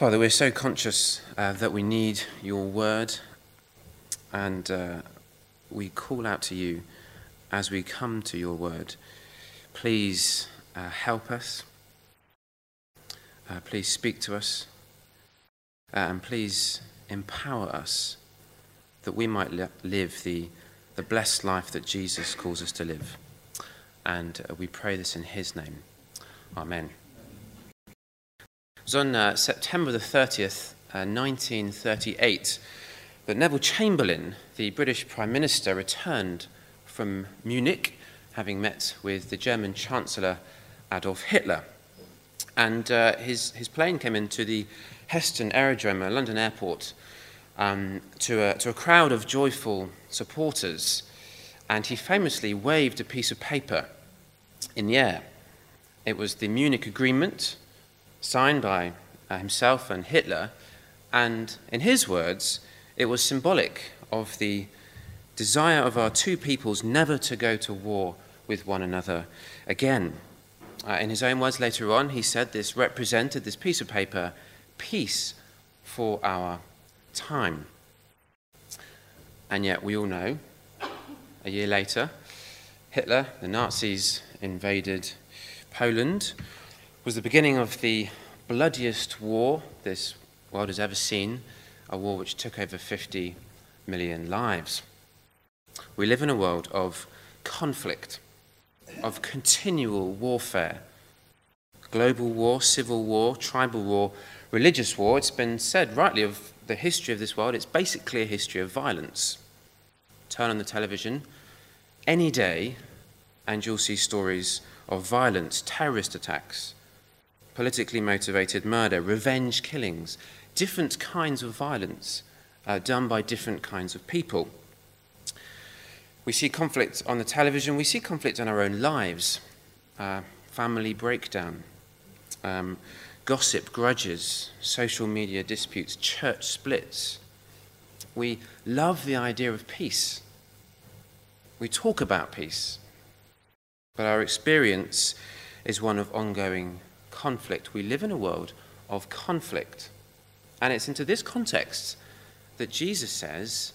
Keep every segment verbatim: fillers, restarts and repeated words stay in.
Father, we're so conscious uh, that we need your word, and uh, we call out to you as we come to your word. Please uh, help us, uh, please speak to us, uh, and please empower us that we might li- live the, the blessed life that Jesus calls us to live. And uh, we pray this in his name. Amen. It was on uh, September the thirtieth, uh, nineteen thirty-eight, that Neville Chamberlain, the British Prime Minister, returned from Munich, having met with the German Chancellor Adolf Hitler. And uh, his, his plane came into the Heston Aerodrome, a London airport, um, to, a, to a crowd of joyful supporters, and he famously waved a piece of paper in the air. It was the Munich Agreement, signed by himself and Hitler, and in his words, it was symbolic of the desire of our two peoples never to go to war with one another again. Uh, in his own words later on, he said this represented, this piece of paper, peace for our time. And yet we all know, a year later, Hitler, the Nazis, invaded Poland. Was the beginning of the bloodiest war this world has ever seen, a war which took over fifty million lives. We live in a world of conflict, of continual warfare, global war, civil war, tribal war, religious war. It's been said rightly of the history of this world, it's basically a history of violence. Turn on the television any day and you'll see stories of violence, terrorist attacks, politically motivated murder, revenge killings, different kinds of violence uh, done by different kinds of people. We see conflict on the television, we see conflict in our own lives, uh, family breakdown, um, gossip, grudges, social media disputes, church splits. We love the idea of peace. We talk about peace, but our experience is one of ongoing conflict. We live in a world of conflict. And it's into this context that Jesus says,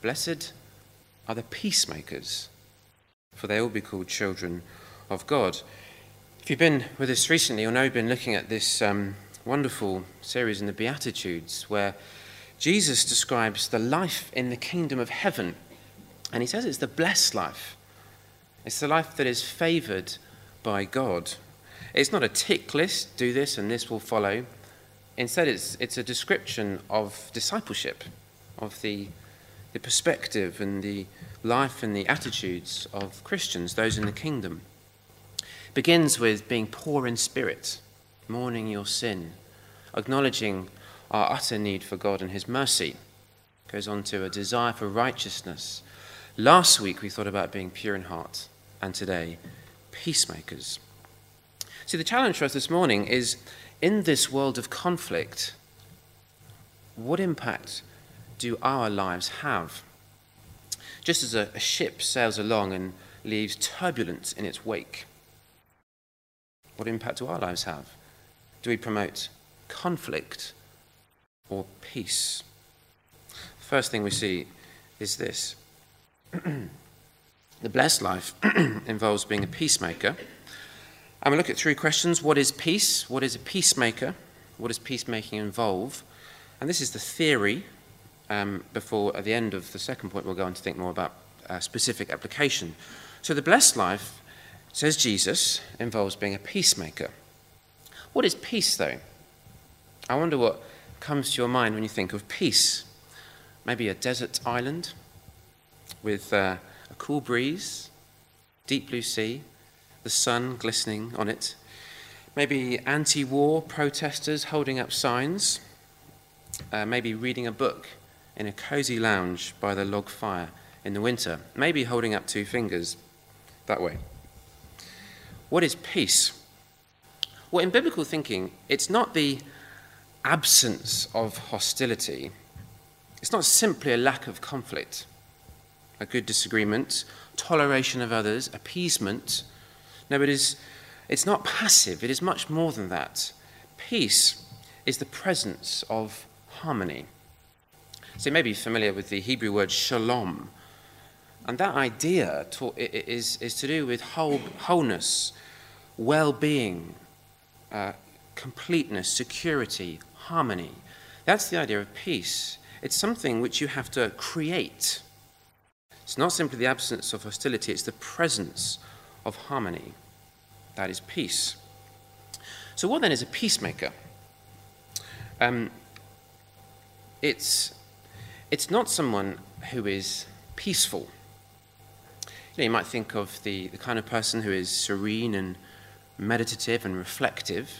"Blessed are the peacemakers, for they will be called children of God." If you've been with us recently, you'll know we've been looking at this um, wonderful series in the Beatitudes, where Jesus describes the life in the kingdom of heaven. And he says it's the blessed life. It's the life that is favoured by God. It's not a tick list, do this and this will follow. Instead, it's it's a description of discipleship, of the, the perspective and the life and the attitudes of Christians, those in the kingdom. It begins with being poor in spirit, mourning your sin, acknowledging our utter need for God and his mercy. It goes on to a desire for righteousness. Last week, we thought about being pure in heart, and today, peacemakers. See, the challenge for us this morning is, in this world of conflict, what impact do our lives have? Just as a, a ship sails along and leaves turbulence in its wake, what impact do our lives have? Do we promote conflict or peace? First thing we see is this. The blessed life involves being a peacemaker. I'm going to look at three questions. What is peace? What is a peacemaker? What does peacemaking involve? And this is the theory. Um, before, at the end of the second point, we'll go on to think more about uh, specific application. So the blessed life, says Jesus, involves being a peacemaker. What is peace, though? I wonder what comes to your mind when you think of peace. Maybe a desert island with uh, a cool breeze, deep blue sea, the sun glistening on it. Maybe anti-war protesters holding up signs. Uh, maybe reading a book in a cosy lounge by the log fire in the winter. Maybe holding up two fingers that way. What is peace? Well, in biblical thinking, it's not the absence of hostility. It's not simply a lack of conflict. A good disagreement, toleration of others, appeasement. No, it is, it's not passive. It is much more than that. Peace is the presence of harmony. So you may be familiar with the Hebrew word shalom. And that idea to, is, is to do with whole, wholeness, well-being, uh, completeness, security, harmony. That's the idea of peace. It's something which you have to create. It's not simply the absence of hostility, it's the presence of harmony. That is peace. So what then is a peacemaker? Um, it's, it's not someone who is peaceful. You know, you might think of the, the kind of person who is serene and meditative and reflective,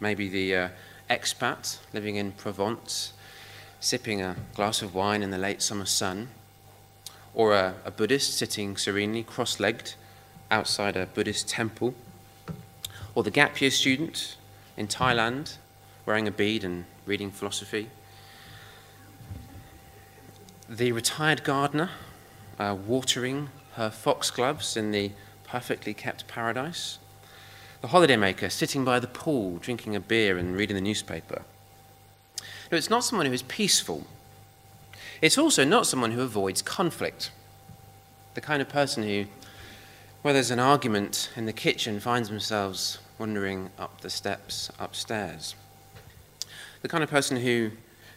maybe the uh, expat living in Provence, sipping a glass of wine in the late summer sun, or a, a Buddhist sitting serenely cross-legged outside a Buddhist temple, or the gap year student in Thailand wearing a bead and reading philosophy, the retired gardener uh, watering her foxgloves in the perfectly kept paradise, the holidaymaker sitting by the pool drinking a beer and reading the newspaper. No, it's not someone who is peaceful. It's also not someone who avoids conflict. The kind of person who, where there's an argument in the kitchen, finds themselves wandering up the steps upstairs. The kind of person who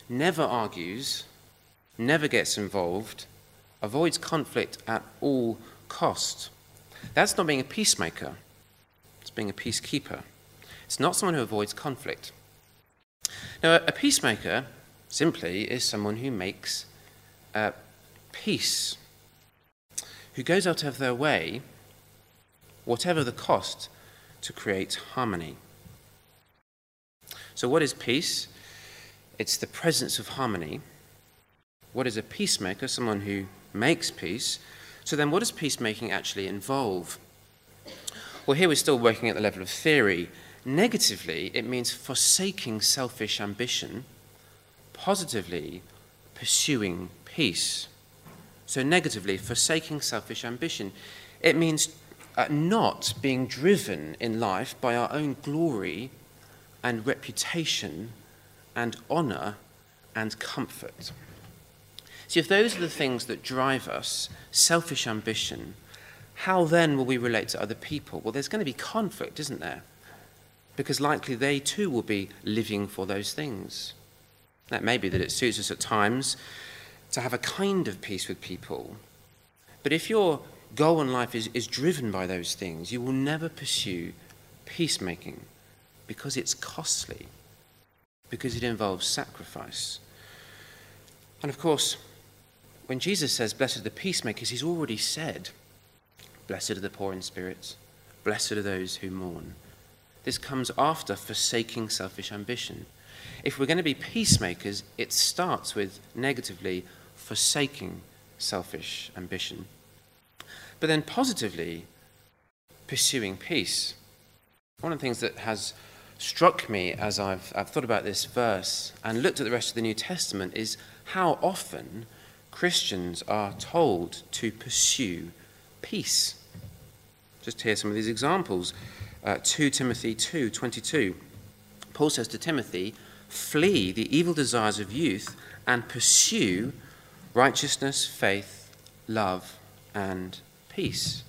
never argues, never gets involved, avoids conflict at all cost. That's not being a peacemaker. It's being a peacekeeper. It's not someone who avoids conflict. Now, a peacemaker, simply, is someone who makes uh, peace, who goes out of their way, whatever the cost, to create harmony. So what is peace? It's the presence of harmony. What is a peacemaker? Someone who makes peace. So then what does peacemaking actually involve? Well, here we're still working at the level of theory. Negatively, it means forsaking selfish ambition, positively pursuing peace. So negatively, forsaking selfish ambition. It means uh, not being driven in life by our own glory and reputation and honor and comfort. See, if those are the things that drive us, selfish ambition, how then will we relate to other people? Well, there's going to be conflict, isn't there? Because likely they too will be living for those things. That may be that it suits us at times to have a kind of peace with people. But if your goal in life is, is driven by those things, you will never pursue peacemaking because it's costly, because it involves sacrifice. And of course, when Jesus says, "Blessed are the peacemakers," he's already said, "Blessed are the poor in spirit, blessed are those who mourn." This comes after forsaking selfish ambition. If we're going to be peacemakers, it starts with negatively forsaking selfish ambition. But then positively pursuing peace. One of the things that has struck me as I've, I've thought about this verse and looked at the rest of the New Testament is how often Christians are told to pursue peace. Just hear some of these examples. Uh, Second Timothy two twenty-two, Paul says to Timothy, "Flee the evil desires of youth and pursue righteousness, faith, love, and peace."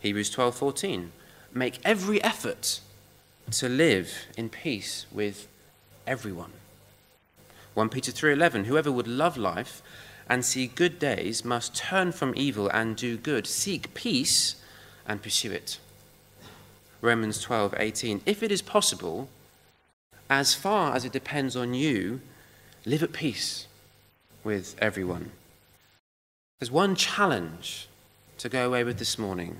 Hebrews twelve fourteen, "Make every effort to live in peace with everyone." First Peter three eleven, "Whoever would love life and see good days must turn from evil and do good. Seek peace and pursue it." Romans twelve eighteen, "If it is possible, as far as it depends on you, live at peace with everyone." There's one challenge to go away with this morning.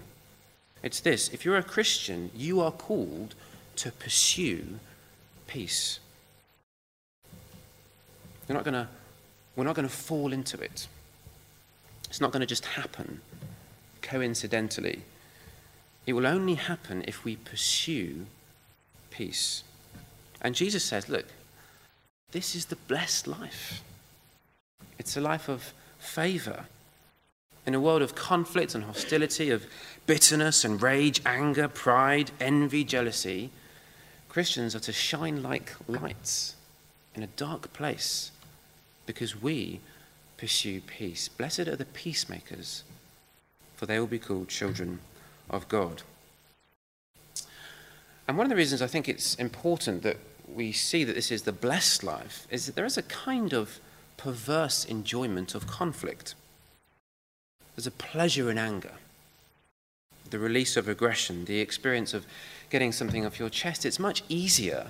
It's this: if you're a Christian, you are called to pursue peace. You're not gonna, we're not going to fall into it. It's not going to just happen coincidentally. It will only happen if we pursue peace. And Jesus says, look, this is the blessed life. It's a life of favor. In a world of conflict and hostility, of bitterness and rage, anger, pride, envy, jealousy, Christians are to shine like lights in a dark place because we pursue peace. Blessed are the peacemakers, for they will be called children of God. And one of the reasons I think it's important that we see that this is the blessed life is that there is a kind of perverse enjoyment of conflict. There's a pleasure in anger, the release of aggression, the experience of getting something off your chest. It's much easier,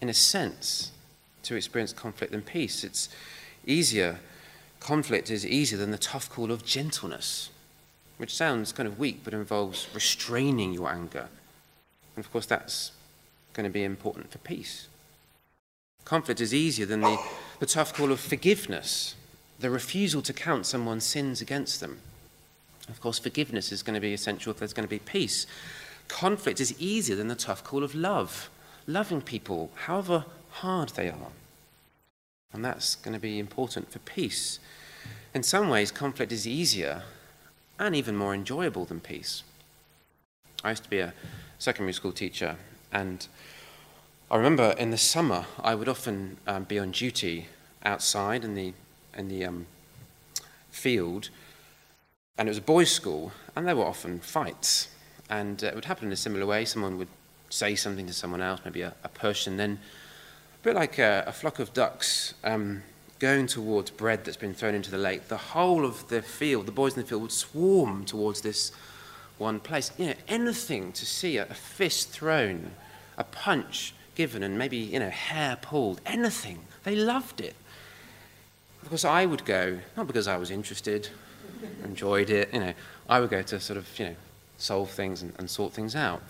in a sense, to experience conflict than peace. It's easier, conflict is easier than the tough call of gentleness, which sounds kind of weak but involves restraining your anger. And of course that's going to be important for peace. Conflict is easier than the, the tough call of forgiveness, the refusal to count someone's sins against them. Of course, forgiveness is going to be essential if there's going to be peace. Conflict is easier than the tough call of love, loving people, however hard they are. And that's going to be important for peace. In some ways, conflict is easier and even more enjoyable than peace. I used to be a secondary school teacher, and I remember in the summer I would often um, be on duty outside in the in the um, field, and it was a boys' school, and there were often fights, and uh, it would happen in a similar way. Someone would say something to someone else, maybe a, a push, and then a bit like a, a flock of ducks um, going towards bread that's been thrown into the lake, the whole of the field, the boys in the field would swarm towards this one place. You know, anything to see a, a fist thrown, a punch given, and maybe, you know, hair pulled, anything. They loved it. Of course, I would go, not because I was interested, enjoyed it, you know, I would go to sort of, you know, solve things and, and sort things out.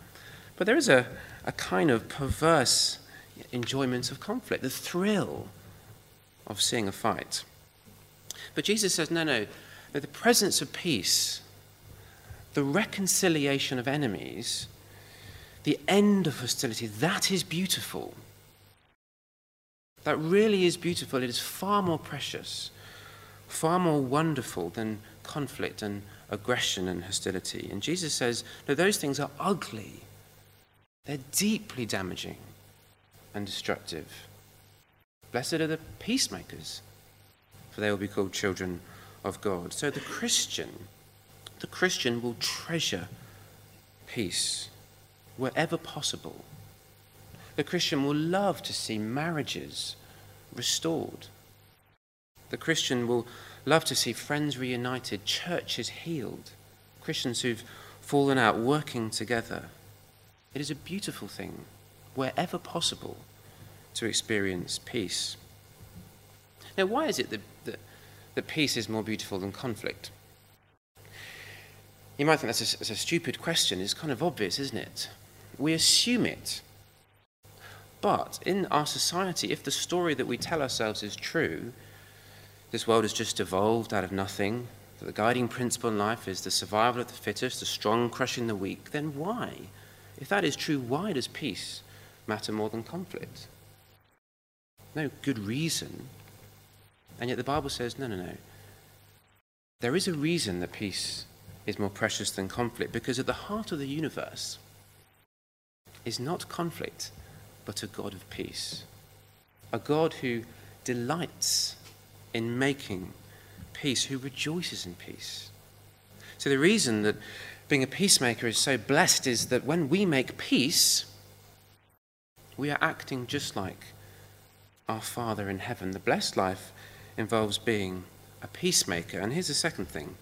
But there is a, a kind of perverse enjoyment of conflict, the thrill of seeing a fight. But Jesus says, no, no, that the presence of peace, the reconciliation of enemies, the end of hostility, that is beautiful. That really is beautiful. It is far more precious, far more wonderful than conflict and aggression and hostility. And Jesus says, no, those things are ugly. They're deeply damaging and destructive. Blessed are the peacemakers, for they will be called children of God. So the Christian, the Christian will treasure peace wherever possible. The Christian will love to see marriages restored. The Christian will love to see friends reunited, churches healed, Christians who've fallen out working together. It is a beautiful thing, wherever possible, to experience peace. Now, why is it that, that, that peace is more beautiful than conflict? You might think that's a, that's a stupid question. It's kind of obvious, isn't it? We assume it. But in our society, if the story that we tell ourselves is true, this world has just evolved out of nothing, that the guiding principle in life is the survival of the fittest, the strong crushing the weak, then why? If that is true, why does peace matter more than conflict? No good reason. And yet the Bible says, no, no, no. There is a reason that peace is more precious than conflict, because at the heart of the universe is not conflict, but a God of peace, a God who delights in making peace, who rejoices in peace. So the reason that being a peacemaker is so blessed is that when we make peace, we are acting just like our Father in heaven. The blessed life involves being a peacemaker. And here's the second thing.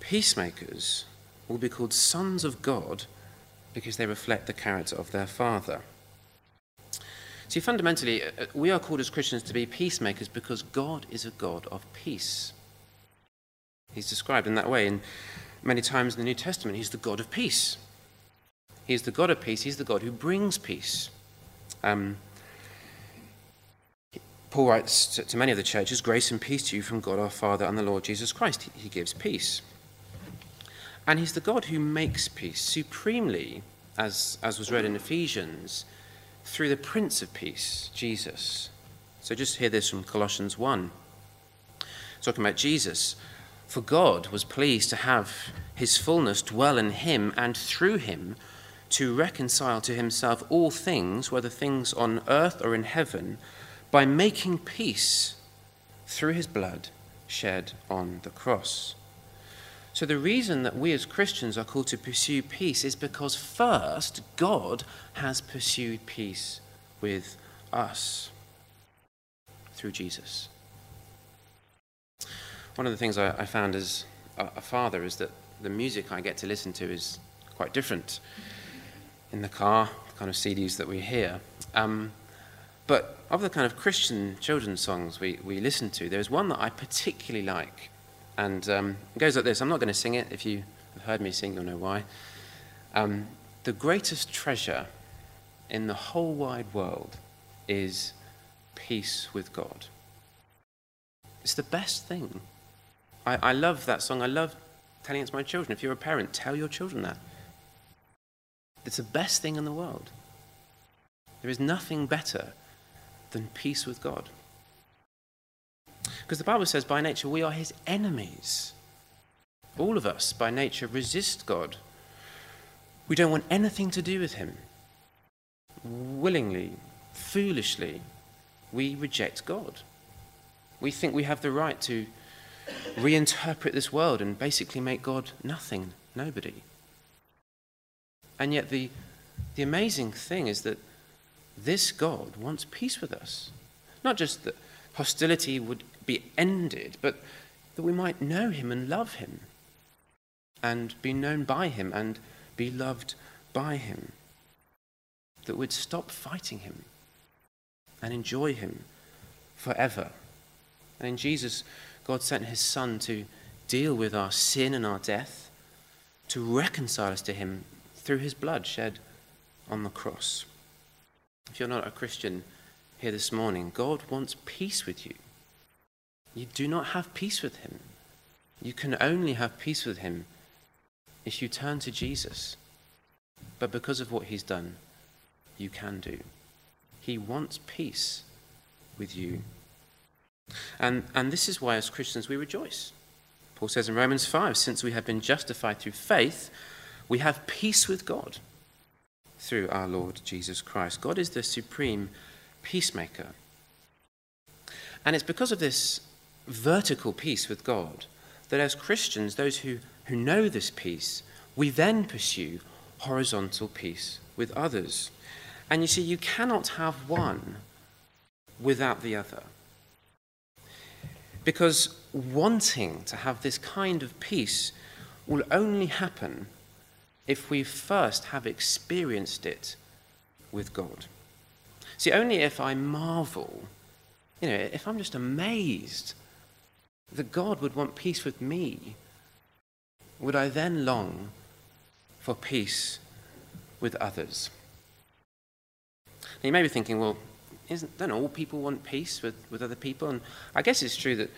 Peacemakers will be called sons of God because they reflect the character of their Father. See, fundamentally, we are called as Christians to be peacemakers because God is a God of peace. He's described in that way, and many times in the New Testament, he's the God of peace. He's the God of peace. He's the God who brings peace. Um, Paul writes to, to many of the churches, grace and peace to you from God our Father and the Lord Jesus Christ. He, he gives peace. And he's the God who makes peace supremely, as, as was read in Ephesians, through the Prince of Peace, Jesus. So just hear this from Colossians one. It's talking about Jesus. For God was pleased to have his fullness dwell in him, and through him to reconcile to himself all things, whether things on earth or in heaven, by making peace through his blood shed on the cross. So the reason that we as Christians are called to pursue peace is because first God has pursued peace with us through Jesus. One of the things I, I found as a father is that the music I get to listen to is quite different in the car, the kind of C Ds that we hear. Um, but of the kind of Christian children's songs we, we listen to, there's one that I particularly like. And um, it goes like this. I'm not going to sing it. If you have heard me sing, you'll know why. Um, the greatest treasure in the whole wide world is peace with God. It's the best thing. I, I love that song. I love telling it to my children. If you're a parent, tell your children that. It's the best thing in the world. There is nothing better than peace with God. Because the Bible says, by nature, we are his enemies. All of us, by nature, resist God. We don't want anything to do with him. Willingly, foolishly, we reject God. We think we have the right to reinterpret this world and basically make God nothing, nobody. And yet the, the amazing thing is that this God wants peace with us. Not just that hostility would be ended, but that we might know him and love him and be known by him and be loved by him, that we'd stop fighting him and enjoy him forever. And in Jesus, God sent his Son to deal with our sin and our death, to reconcile us to him through his blood shed on the cross. If you're not a Christian here this morning, God wants peace with you. You do not have peace with him. You can only have peace with him if you turn to Jesus. But because of what he's done, you can do. He wants peace with you. And, and this is why as Christians we rejoice. Paul says in Romans five, since we have been justified through faith, we have peace with God through our Lord Jesus Christ. God is the supreme peacemaker. And it's because of this vertical peace with God that as Christians, those who, who know this peace, we then pursue horizontal peace with others. And you see, you cannot have one without the other. Because wanting to have this kind of peace will only happen if we first have experienced it with God. See, only if I marvel, you know, if I'm just amazed that God would want peace with me, would I then long for peace with others? Now, you may be thinking, well, Isn't, don't all people want peace with, with other people? And I guess it's true that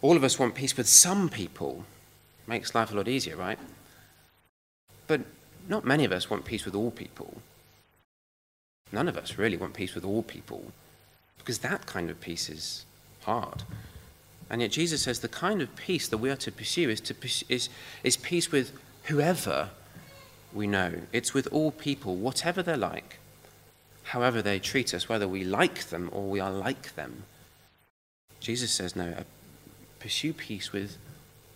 all of us want peace with some people. Makes life a lot easier, right? But not many of us want peace with all people. None of us really want peace with all people, because that kind of peace is hard. And yet Jesus says the kind of peace that we are to pursue is, to, is, is peace with whoever we know. It's with all people, whatever they're like. However they treat us, whether we like them or we are like them. Jesus says, no, pursue peace with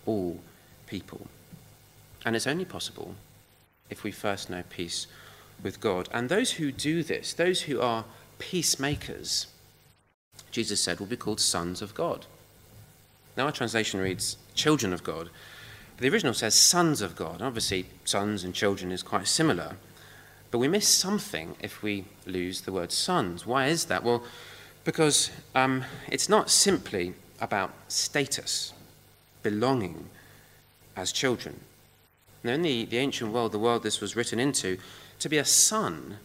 all people. And it's only possible if we first know peace with God. And those who do this, those who are peacemakers, Jesus said, will be called sons of God. Now our translation reads children of God. But the original says sons of God. And obviously, sons and children is quite similar. But we miss something if we lose the word sons. Why is that? Well, because um, it's not simply about status, belonging as children. Now, in the, the ancient world, the world this was written into, to be a son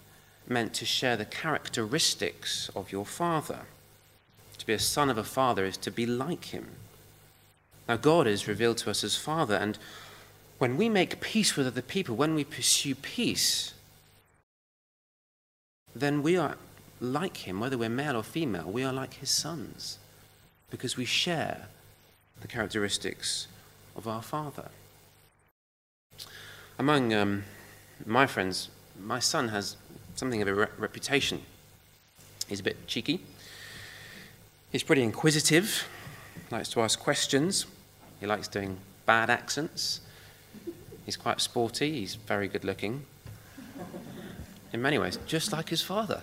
meant to share the characteristics of your father. To be a son of a father is to be like him. Now, God is revealed to us as Father, and when we make peace with other people, when we pursue peace, then we are like him, whether we're male or female, we are like his sons, because we share the characteristics of our Father. Among um, my friends, my son has something of a re reputation. He's a bit cheeky. He's pretty inquisitive, likes to ask questions. He likes doing bad accents. He's quite sporty. He's very good looking. In many ways, just like his father.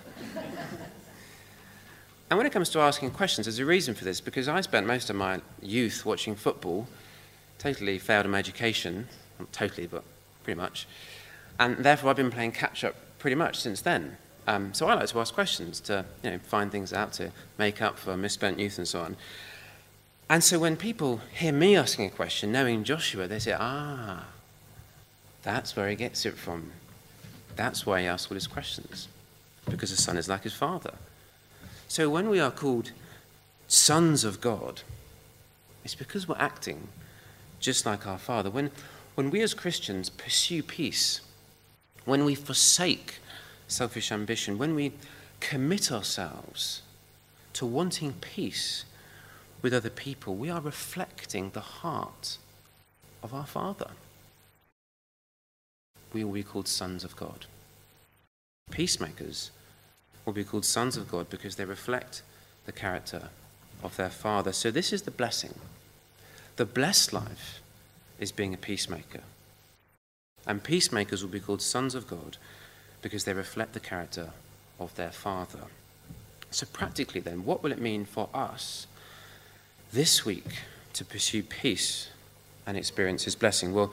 And when it comes to asking questions, there's a reason for this, because I spent most of my youth watching football, totally failed in my education, not totally, but pretty much, and therefore I've been playing catch-up pretty much since then. Um, so I like to ask questions to you know, find things out, to make up for misspent youth and so on. And so when people hear me asking a question, knowing Joshua, they say, ah, that's where he gets it from. That's why he asks all his questions, because the son is like his father. So when we are called sons of God, it's because we're acting just like our Father. When, when we as Christians pursue peace, when we forsake selfish ambition, when we commit ourselves to wanting peace with other people, we are reflecting the heart of our Father. We will be called sons of God. Peacemakers will be called sons of God because they reflect the character of their Father. So this is the blessing. The blessed life is being a peacemaker. And peacemakers will be called sons of God because they reflect the character of their Father. So practically then, what will it mean for us this week to pursue peace and experience his blessing? Well,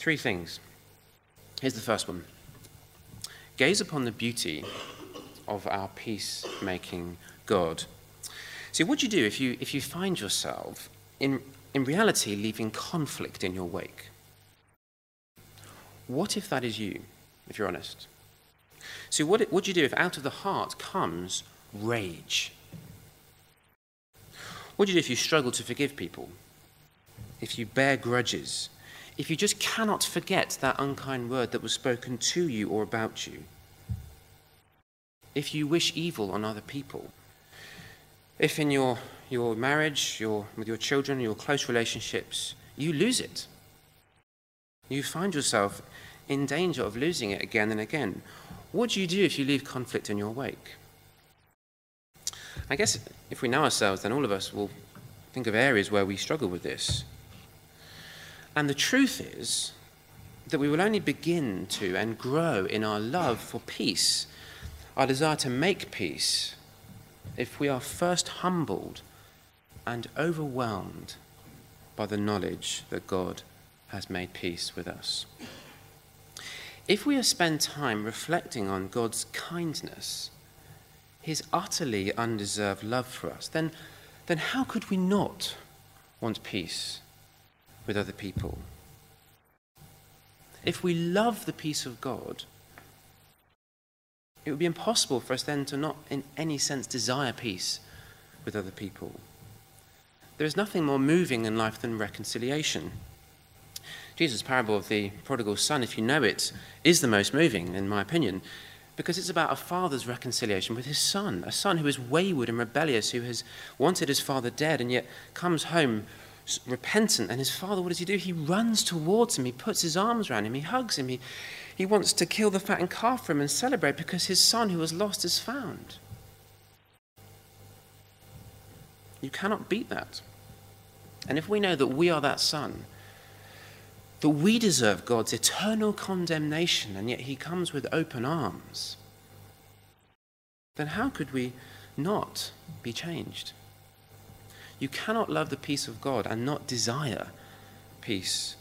three things. Here's the first one. Gaze upon the beauty of our peacemaking God. See, what do you do if you, if you find yourself in, in reality leaving conflict in your wake? What if that is you, if you're honest? So what, what do you do if out of the heart comes rage? What do you do if you struggle to forgive people? If you bear grudges? If you just cannot forget that unkind word that was spoken to you or about you? If you wish evil on other people, if in your, your marriage, your, with your children, your close relationships, you lose it, you find yourself in danger of losing it again and again, what do you do if you leave conflict in your wake? I guess if we know ourselves, then all of us will think of areas where we struggle with this. And the truth is that we will only begin to and grow in our love for peace, our desire to make peace, if we are first humbled and overwhelmed by the knowledge that God has made peace with us. If we spend time reflecting on God's kindness, his utterly undeserved love for us, then, then how could we not want peace with other people? If we love the peace of God, it would be impossible for us then to not in any sense desire peace with other people. There is nothing more moving in life than reconciliation. Jesus' parable of the prodigal son, if you know it, is the most moving, in my opinion, because it's about a father's reconciliation with his son, a son who is wayward and rebellious, who has wanted his father dead and yet comes home repentant. And his father, what does he do? He runs towards him, he puts his arms around him, he hugs him, he He wants to kill the fattened calf for him and celebrate because his son who was lost is found. You cannot beat that. And if we know that we are that son, that we deserve God's eternal condemnation, and yet he comes with open arms, then how could we not be changed? You cannot love the peace of God and not desire peace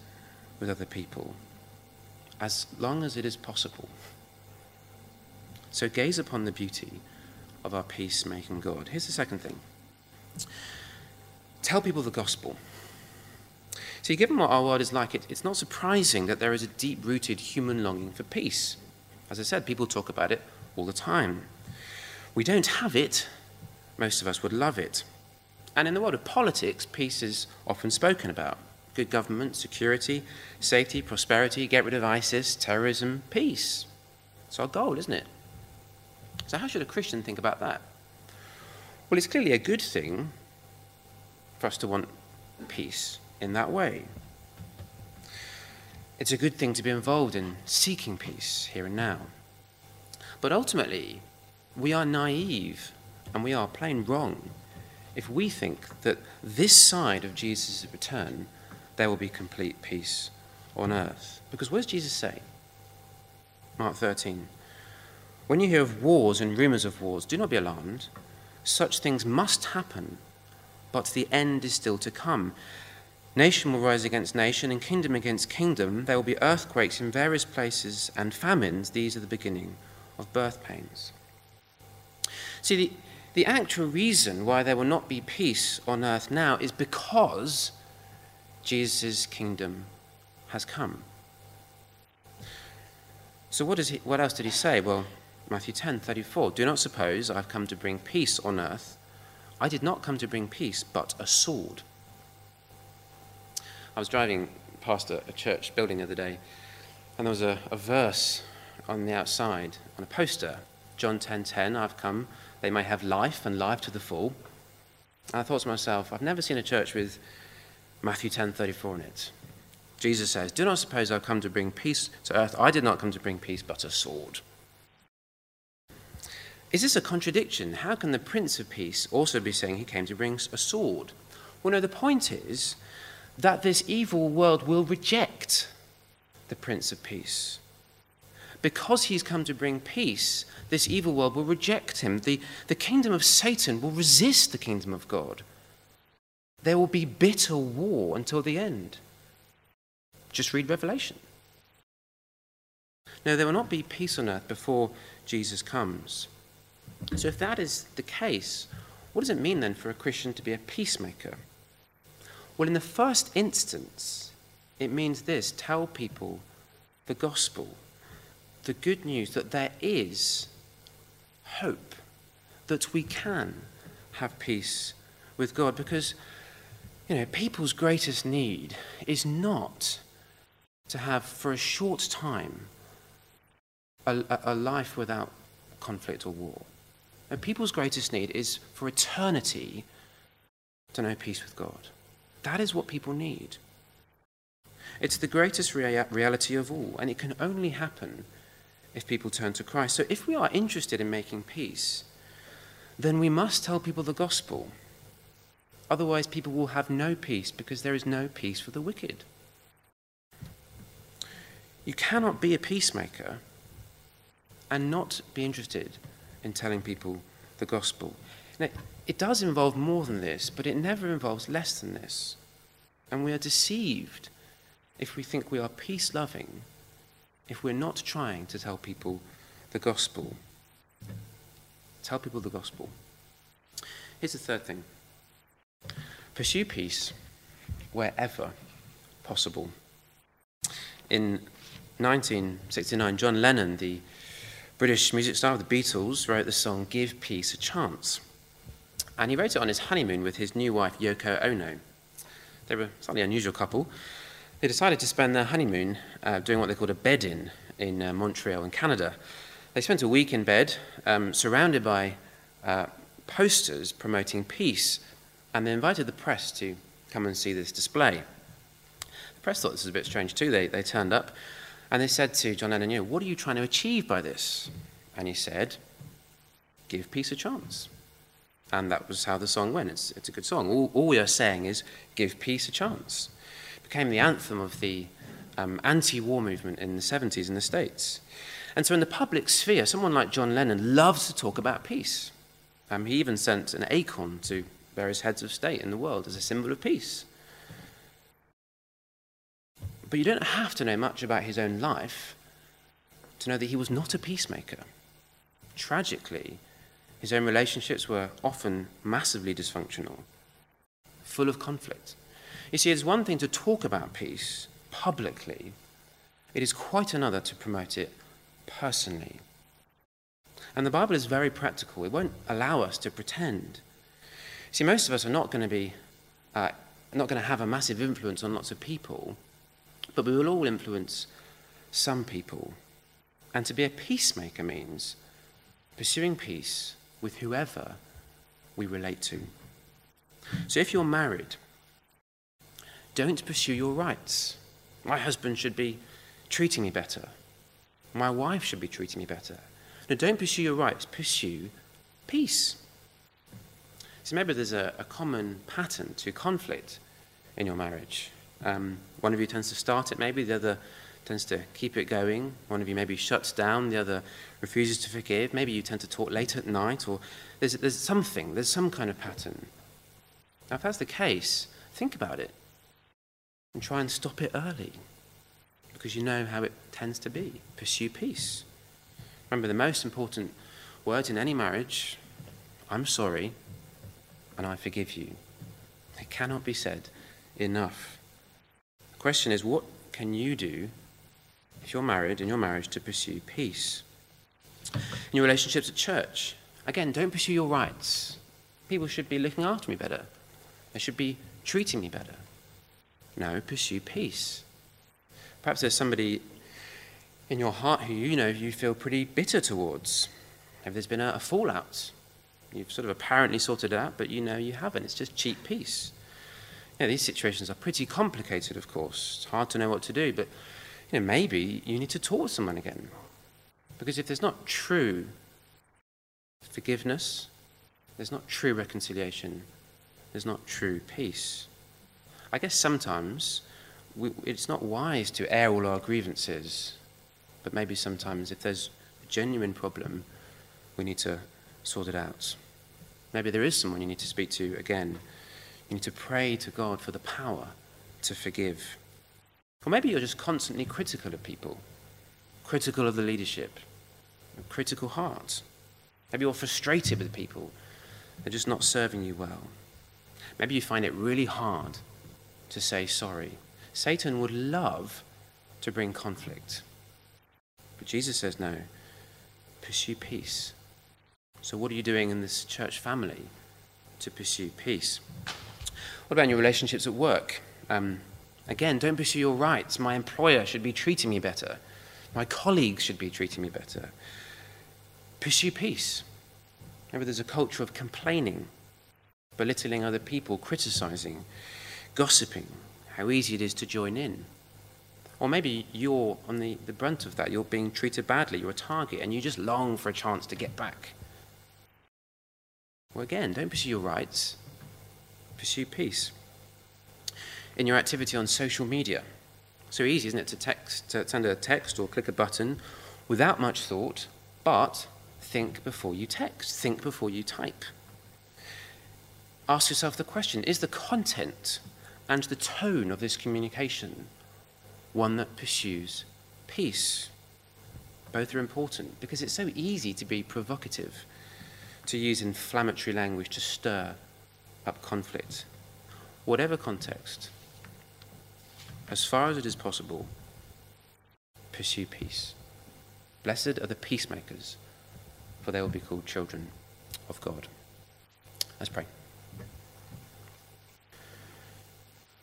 with other people, as long as it is possible. So gaze upon the beauty of our peacemaking God. Here's the second thing. Tell people the gospel. See, given what our world is like, it, it's not surprising that there is a deep-rooted human longing for peace. As I said, people talk about it all the time. We don't have it. Most of us would love it. And in the world of politics, peace is often spoken about. Good government, security, safety, prosperity, get rid of ISIS, terrorism, peace. It's our goal, isn't it? So how should a Christian think about that? Well, it's clearly a good thing for us to want peace in that way. It's a good thing to be involved in seeking peace here and now. But ultimately, we are naive and we are plain wrong if we think that this side of Jesus' return there will be complete peace on earth. Because what does Jesus say? Mark thirteen. When you hear of wars and rumours of wars, do not be alarmed. Such things must happen, but the end is still to come. Nation will rise against nation and kingdom against kingdom. There will be earthquakes in various places and famines. These are the beginning of birth pains. See, the, the actual reason why there will not be peace on earth now is because Jesus' kingdom has come. So what, is he, what else did he say? Well, Matthew ten thirty-four, do not suppose I've come to bring peace on earth. I did not come to bring peace, but a sword. I was driving past a, a church building the other day, and there was a, a verse on the outside, on a poster, John ten ten, I've come, they may have life and life to the full. And I thought to myself, I've never seen a church with Matthew ten thirty-four in it. Jesus says, do not suppose I've come to bring peace to earth. I did not come to bring peace, but a sword. Is this a contradiction? How can the Prince of Peace also be saying he came to bring a sword? Well, no, the point is that this evil world will reject the Prince of Peace. Because he's come to bring peace, this evil world will reject him. The, the kingdom of Satan will resist the kingdom of God. There will be bitter war until the end. Just read Revelation. No, there will not be peace on earth before Jesus comes. So if that is the case, what does it mean then for a Christian to be a peacemaker? Well, in the first instance, it means this: tell people the gospel, the good news that there is hope, that we can have peace with God. Because, you know, people's greatest need is not to have for a short time a, a, a life without conflict or war. And people's greatest need is for eternity to know peace with God. That is what people need. It's the greatest rea- reality of all, and it can only happen if people turn to Christ. So if we are interested in making peace, then we must tell people the gospel. Otherwise, people will have no peace, because there is no peace for the wicked. You cannot be a peacemaker and not be interested in telling people the gospel. Now, it does involve more than this, but it never involves less than this. And we are deceived if we think we are peace-loving, if we're not trying to tell people the gospel. Tell people the gospel. Here's the third thing. Pursue peace wherever possible. In nineteen sixty-nine, John Lennon, the British music star of the Beatles, wrote the song Give Peace a Chance. And he wrote it on his honeymoon with his new wife, Yoko Ono. They were a slightly unusual couple. They decided to spend their honeymoon uh, doing what they called a bed-in in uh, Montreal in Canada. They spent a week in bed, um, surrounded by uh, posters promoting peace, and they invited the press to come and see this display. The press thought this was a bit strange too. They, they turned up, and they said to John Lennon, you know, what are you trying to achieve by this? And he said, give peace a chance. And that was how the song went. It's, it's a good song. All, all we are saying is, give peace a chance. It became the anthem of the um, anti-war movement in the seventies in the States. And so in the public sphere, someone like John Lennon loves to talk about peace. Um, he even sent an acorn to various heads of state in the world as a symbol of peace. But you don't have to know much about his own life to know that he was not a peacemaker. Tragically, his own relationships were often massively dysfunctional, full of conflict. You see, it's one thing to talk about peace publicly. It is quite another to promote it personally. And the Bible is very practical. It won't allow us to pretend. See, most of us are not going to be, uh, not going to have a massive influence on lots of people, but we will all influence some people. And to be a peacemaker means pursuing peace with whoever we relate to. So if you're married, don't pursue your rights. My husband should be treating me better. My wife should be treating me better. No, don't pursue your rights, pursue peace. So maybe there's a, a common pattern to conflict in your marriage. Um, one of you tends to start it, maybe the other tends to keep it going. One of you maybe shuts down, the other refuses to forgive. Maybe you tend to talk late at night, or there's, there's something, there's some kind of pattern. Now, if that's the case, think about it and try and stop it early, because you know how it tends to be. Pursue peace. Remember, the most important words in any marriage: I'm sorry and I forgive you. It cannot be said enough. The question is, what can you do if you're married, in your marriage, to pursue peace? In your relationships at church, again, don't pursue your rights. People should be looking after me better. They should be treating me better. No, pursue peace. Perhaps there's somebody in your heart who you know you feel pretty bitter towards. Maybe there's been a, a fallout. You've sort of apparently sorted it out, but you know you haven't. It's just cheap peace. You know, these situations are pretty complicated, of course. It's hard to know what to do, but you know, maybe you need to talk to someone again. Because if there's not true forgiveness, there's not true reconciliation, there's not true peace. I guess sometimes we, it's not wise to air all our grievances. But maybe sometimes if there's a genuine problem, we need to sort it out. Maybe there is someone you need to speak to again. You need to pray to God for the power to forgive. Or maybe you're just constantly critical of people, critical of the leadership, a critical heart. Maybe you're frustrated with people. They're just not serving you well. Maybe you find it really hard to say sorry. Satan would love to bring conflict. But Jesus says, no, pursue peace. So what are you doing in this church family to pursue peace? What about in your relationships at work? Um, again, don't pursue your rights. My employer should be treating me better. My colleagues should be treating me better. Pursue peace. Remember, there's a culture of complaining, belittling other people, criticizing, gossiping, how easy it is to join in. Or maybe you're on the, the brunt of that. You're being treated badly. You're a target, and you just long for a chance to get back. Well, again, don't pursue your rights. Pursue peace. In your activity on social media, so easy, isn't it, to, text, to send a text or click a button without much thought, but think before you text. Think before you type. Ask yourself the question, is the content and the tone of this communication one that pursues peace? Both are important, because it's so easy to be provocative, to use inflammatory language to stir up conflict. Whatever context, as far as it is possible, pursue peace. Blessed are the peacemakers, for they will be called children of God. Let's pray.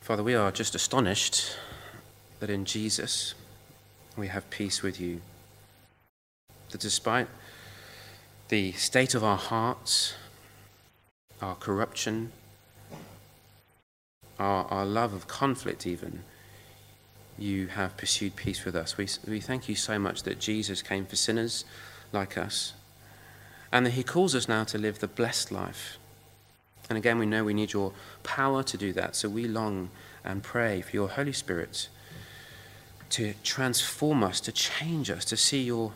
Father, we are just astonished that in Jesus we have peace with you. That despite the state of our hearts, our corruption, our, our love of conflict even, you have pursued peace with us. We, we thank you so much that Jesus came for sinners like us, and that he calls us now to live the blessed life. And again, we know we need your power to do that, so we long and pray for your Holy Spirit to transform us, to change us, to see your,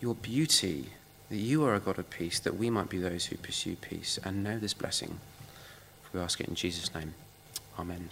your beauty, that you are a God of peace, that we might be those who pursue peace and know this blessing. We ask it in Jesus' name. Amen.